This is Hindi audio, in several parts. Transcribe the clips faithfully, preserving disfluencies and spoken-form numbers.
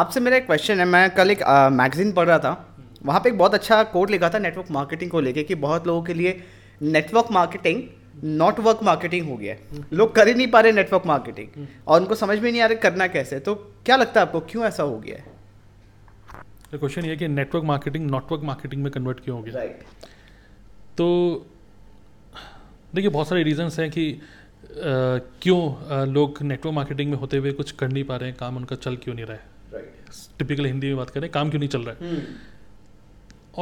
आपसे मेरा एक क्वेश्चन है। मैं कल एक मैगज़ीन पढ़ रहा था, वहाँ पे एक बहुत अच्छा कोट लिखा था नेटवर्क मार्केटिंग को लेके कि बहुत लोगों के लिए network marketing not work marketing हो गया है। लोग कर ही नहीं पा रहे नेटवर्क मार्केटिंग और उनको समझ में नहीं आ रहा करना कैसे। तो क्या लगता है आपको, क्यों ऐसा हो गया है? क्वेश्चन ये कि नेटवर्क मार्केटिंग नॉटवर्क मार्केटिंग में कन्वर्ट क्यों हो गया? Right right. तो देखिए बहुत सारे रीजंस हैं कि क्यों लोग नेटवर्क मार्केटिंग में होते हुए कुछ कर नहीं पा रहे हैं, काम उनका चल क्यों नहीं रहा है। टिपिकल हिंदी में बात करें, काम क्यों नहीं चल रहा है।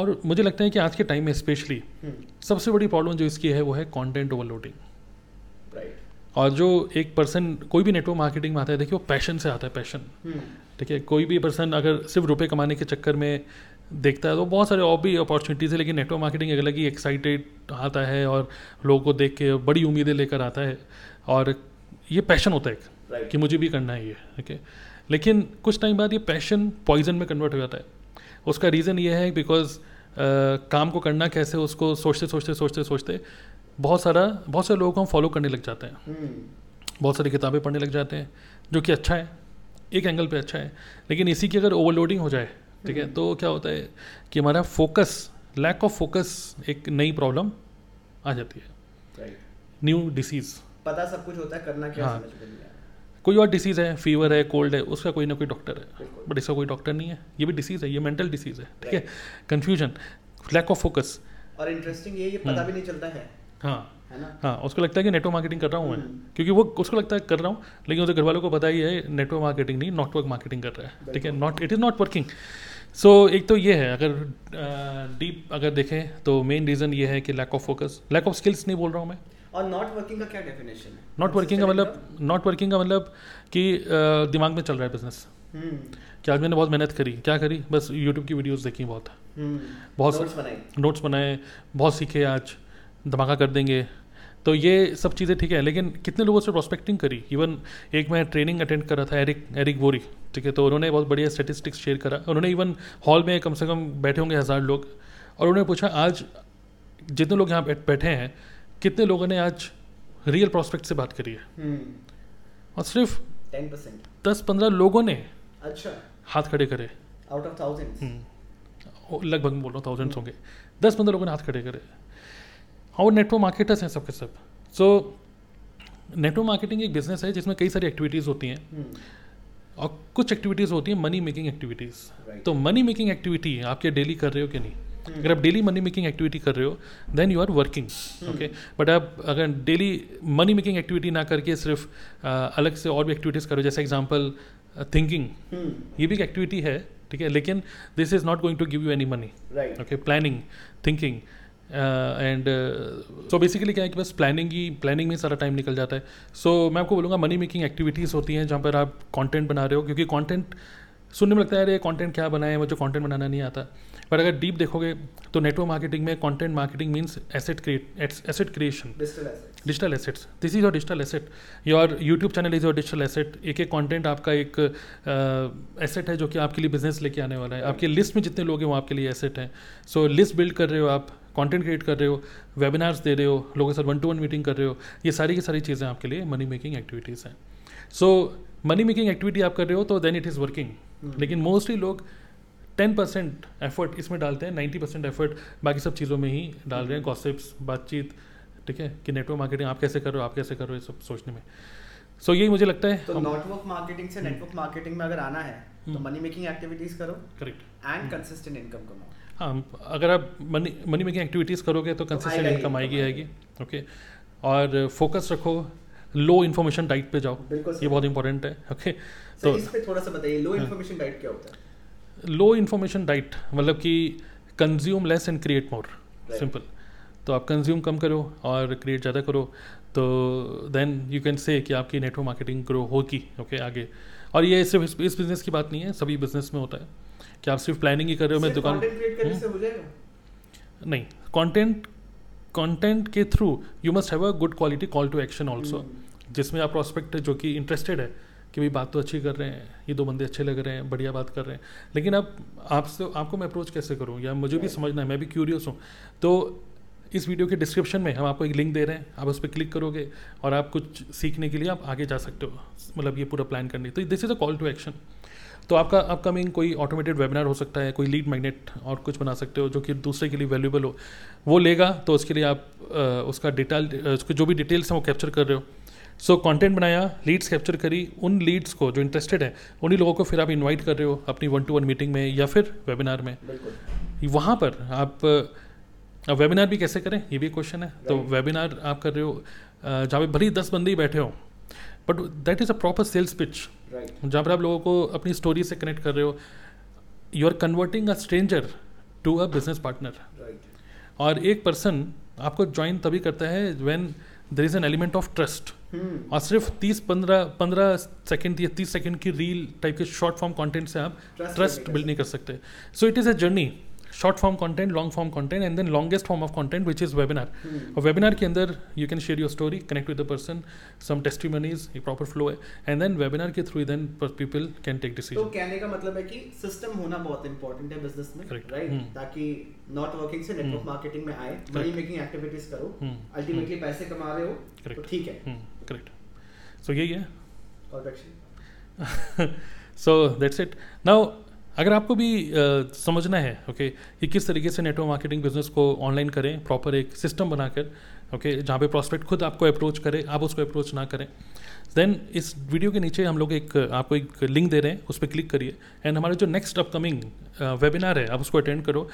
और मुझे लगता है कि आज के टाइम में स्पेशली सबसे बड़ी प्रॉब्लम जो इसकी है वो है कंटेंट ओवरलोडिंग। और जो एक पर्सन कोई भी नेटवर्क मार्केटिंग में आता है, देखिए वो पैशन से आता है, पैशन। ठीक है, कोई भी पर्सन अगर सिर्फ रुपए कमाने के चक्कर में देखता है तो बहुत सारे और भी अपॉर्चुनिटीज़ है, लेकिन नेटवर्क मार्केटिंग एक अलग ही एक्साइटेड आता है और लोगों को देख के बड़ी उम्मीदें लेकर आता है और ये पैशन होता है कि मुझे भी करना है ये। ठीक है, लेकिन कुछ टाइम बाद ये पैशन पॉइजन में कन्वर्ट हो जाता है। उसका रीज़न ये है बिकॉज काम को करना कैसे, उसको सोचते सोचते सोचते सोचते बहुत सारा बहुत सारे लोगों को हम फॉलो करने लग जाते हैं। hmm. बहुत सारी किताबें पढ़ने लग जाते हैं, जो कि अच्छा है, एक एंगल पे अच्छा है, लेकिन इसी की अगर ओवरलोडिंग हो जाए, ठीक है, hmm. तो क्या होता है कि हमारा फोकस, लैक ऑफ फोकस एक नई प्रॉब्लम आ जाती है, न्यू डिसीज़। पता सब कुछ होता है, करना क्या। हाँ, कोई और डिसीज़ है, फीवर है, कोल्ड है, उसका कोई ना कोई डॉक्टर है, बट इसका कोई डॉक्टर नहीं है। ये भी डिसीज़ है, ये मेंटल डिसीज़ है। ठीक है, कन्फ्यूजन, लैक ऑफ फोकस। और इंटरेस्टिंग ये ये पता भी नहीं चलता है। हाँ है ना? हाँ, उसको लगता है कि नेटवर्क मार्केटिंग कर रहा हूँ मैं, क्योंकि वो उसको लगता है कर रहा हूँ, लेकिन उसके घर वालों को पता ही है नेटवर्क मार्केटिंग नहीं नॉटवर्क मार्केटिंग कर रहा है। ठीक है, not it is not working. So एक तो ये है, अगर डीप अगर देखें तो मेन रीज़न ये है कि lack of focus, lack of skills नहीं बोल रहा हूँ मैं। और नॉट वर्किंग का क्या डेफिनेशन है? नॉट वर्किंग का मतलब नॉट वर्किंग का मतलब कि दिमाग में चल रहा है बिजनेस। hmm. कि आज मैंने बहुत मेहनत करी, क्या करी, बस यूट्यूब की वीडियोस देखी, बहुत hmm. बहुत नोट्स बनाए, बहुत सीखे, आज धमाका कर देंगे, तो ये सब चीज़ें ठीक है, लेकिन कितने लोगों से प्रोस्पेक्टिंग करी। इवन एक मैं ट्रेनिंग अटेंड कर रहा था, एरिक एरिक वोरी, ठीक है, तो उन्होंने बहुत बढ़िया स्टेटिस्टिक्स शेयर करा। उन्होंने इवन हॉल में कम से कम बैठे होंगे हज़ार लोग, और उन्होंने पूछा आज जितने लोग यहाँ बैठे हैं कितने लोगों ने आज रियल प्रोस्पेक्ट से बात करी है। hmm. और सिर्फ टेन परसेंट दस पंद्रह लोगों ने अच्छा हाथ खड़े करे, आउट ऑफ थाउजेंड्स, लगभग बोल रहा हूँ थाउजेंड्स होंगे, दस पंद्रह लोगों ने हाथ खड़े करे। और नेटवर्क मार्केटर्स हैं सब के सब। सो नेटवर्क मार्केटिंग एक बिजनेस है जिसमें कई सारी एक्टिविटीज़ होती हैं। hmm. और कुछ एक्टिविटीज़ होती हैं मनी मेकिंग एक्टिविटीज़। right. तो मनी मेकिंग एक्टिविटी आपके डेली कर रहे हो कि नहीं। Hmm. अगर आप डेली मनी मेकिंग एक्टिविटी कर रहे हो then you are working, okay, but आप अगर डेली मनी मेकिंग एक्टिविटी ना करके सिर्फ आ, अलग से और भी एक्टिविटीज़ करो, जैसे एग्जांपल थिंकिंग, ये भी एक एक्टिविटी है, ठीक है, लेकिन this is not going to give you any money, okay. Planning, thinking and so basically क्या है कि बस प्लानिंग ही प्लानिंग में सारा टाइम निकल जाता है। सो so, मैं आपको बोलूँगा मनी मेकिंग एक्टिविटीज़ होती हैं जहाँ पर आप कॉन्टेंट बना रहे हो, क्योंकि कॉन्टेंट सुनने में लगता है अरे कंटेंट क्या बनाए, मुझे कंटेंट बनाना नहीं आता, पर अगर डीप देखोगे तो नेटवर्क मार्केटिंग में content marketing means asset create, asset creation, digital assets. This is your digital asset, your YouTube channel is your digital asset. एक एक कंटेंट आपका एक एसेट uh, है जो कि आपके लिए बिजनेस लेके आने वाला है। आपके लिस्ट में जितने लोग हैं वो आपके लिए एसेट हैं। सो लिस्ट बिल्ड कर रहे हो आप, कंटेंट क्रिएट कर रहे हो, वेबिनार्स दे रहे हो, लोगों के साथ वन टू वन मीटिंग कर रहे हो, ये सारी की सारी चीज़ें आपके लिए मनी मेकिंग एक्टिविटीज़ हैं। सो मनी मेकिंग एक्टिविटी आप कर रहे हो तो देन इट इज़ वर्किंग। लेकिन मोस्टली लोग टेन परसेंट एफर्ट इसमें डालते हैं, नाइंटी परसेंट एफर्ट बाकी सब चीज़ों में ही डाल रहे हैं, गॉसिप्स, बातचीत, ठीक है, कि नेटवर्क मार्केटिंग आप कैसे करो आप कैसे करो ये सब सोचने में। सो so, यही मुझे लगता है। तो नेटवर्क मार्केटिंग से नेटवर्क मार्केटिंग में अगर आना है तो मनी मेकिंग एक्टिविटीज़ करो, करेक्ट, एंड कंसिस्टेंट इनकम कमाओ। हाँ, अगर आप मनी मनी मेकिंग एक्टिविटीज़ करोगे तो कंसिस्टेंट इनकम आएगी आएगी ओके, और फोकस रखो, लो इन्फॉर्मेशन डाइट पे जाओ, ये बहुत इंपॉर्टेंट है, ओके। तो इस पे थोड़ा सा बताइए, लो इन्फॉर्मेशन डाइट क्या होता है? लो इन्फॉर्मेशन डाइट मतलब कि consume less and create more, simple. तो आप कंज्यूम कम करो और क्रिएट ज़्यादा करो, तो देन यू कैन से कि आपकी नेटवर्क मार्केटिंग ग्रो होगी, ओके, आगे। और ये सिर्फ इस, इस बिजनेस की बात नहीं है, सभी बिजनेस में होता है कि आप सिर्फ प्लानिंग ही कर रहे हो। मैं दुकान नहीं, कॉन्टेंट कंटेंट के through you must have a good quality call to action also, जिसमें आप प्रोस्पेक्ट जो कि इंटरेस्टेड है कि भाई बात तो अच्छी कर रहे हैं, ये दो बंदे अच्छे लग रहे हैं, बढ़िया बात कर रहे हैं, लेकिन अब आपसे आपको मैं अप्रोच कैसे करूँ, या मुझे भी समझना है, मैं भी क्यूरियस हूँ, तो इस वीडियो के डिस्क्रिप्शन में हम आपको एक लिंक दे रहे हैं, आप उस पर क्लिक करोगे और आप कुछ सीखने के लिए आप आगे जा सकते हो, मतलब ये पूरा प्लान करने। तो this is a call to action. तो आपका अपकमिंग कोई ऑटोमेटेड वेबिनार हो सकता है, कोई लीड मैग्नेट और कुछ बना सकते हो जो कि दूसरे के लिए वैल्यूएबल हो, वो लेगा तो उसके लिए आप उसका डेटा, उसके जो भी डिटेल्स हैं वो कैप्चर कर रहे हो. सो कंटेंट बनाया, लीड्स कैप्चर करी, उन लीड्स को जो इंटरेस्टेड है उन्हीं लोगों को फिर आप इनवाइट कर रहे हो अपनी वन टू वन मीटिंग में या फिर वेबिनार में. वहाँ पर आप वेबिनार भी कैसे करें, ये भी क्वेश्चन है. तो वेबिनार आप कर रहे हो जहाँ पे भले ही दस बंदे ही बैठे हो, but that is a proper sales pitch, जहाँ पर आप लोगों को अपनी स्टोरी से कनेक्ट कर रहे हो. You are converting a stranger to a business partner. और एक पर्सन आपको ज्वाइन तभी करता है when there is an element of trust. और सिर्फ तीस पंद्रह पंद्रह सेकेंड या तीस सेकेंड की रील टाइप के शॉर्ट फॉर्म कॉन्टेंट से आप ट्रस्ट बिल्ड नहीं कर सकते. So it is a journey, short form content, long form content and then longest form of content which is webinar. और वेबिनार के अंदर you can share your story, connect with the person, some testimonies, एक प्रॉपर फ्लो है, एंड देन वेबिनार के through then people can take decision. तो कहने का मतलब है कि सिस्टम होना बहुत इंपॉर्टेंट है बिजनेस में, राइट, ताकि नॉट वर्किंग से नेटवर्क मार्केटिंग में आए, मनी मेकिंग एक्टिविटीज करो, अल्टीमेटली पैसे कमा रहे हो तो ठीक है, करेक्ट. सो यही है production. So that's it. Now अगर आपको भी uh, समझना है ओके okay, कि किस तरीके से नेटवर्क मार्केटिंग बिजनेस को ऑनलाइन करें, प्रॉपर एक सिस्टम बनाकर ओके okay, जहाँ पे प्रॉस्पेक्ट खुद आपको अप्रोच करे, आप उसको अप्रोच ना करें, देन इस वीडियो के नीचे हम लोग एक आपको एक लिंक दे रहे हैं, उस पर क्लिक करिए एंड हमारा जो नेक्स्ट अपकमिंग वेबिनार है आप उसको अटेंड करो.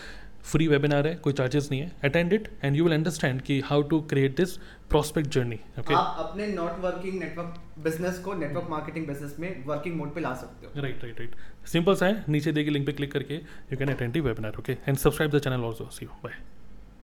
फ्री वेबिनार है, कोई चार्जेस नहीं है. Attend it and you will understand कि how to create this prospect journey. Okay, आप अपने नॉट वर्किंग नेटवर्क बिजनेस को नेटवर्क मार्केटिंग बिजनेस में वर्किंग मोड पे ला सकते हो. राइट राइट राइट सिंपल सा है. नीचे दी गई लिंक पे क्लिक करके you can attend the webinar. Okay and subscribe the channel also. See you, bye.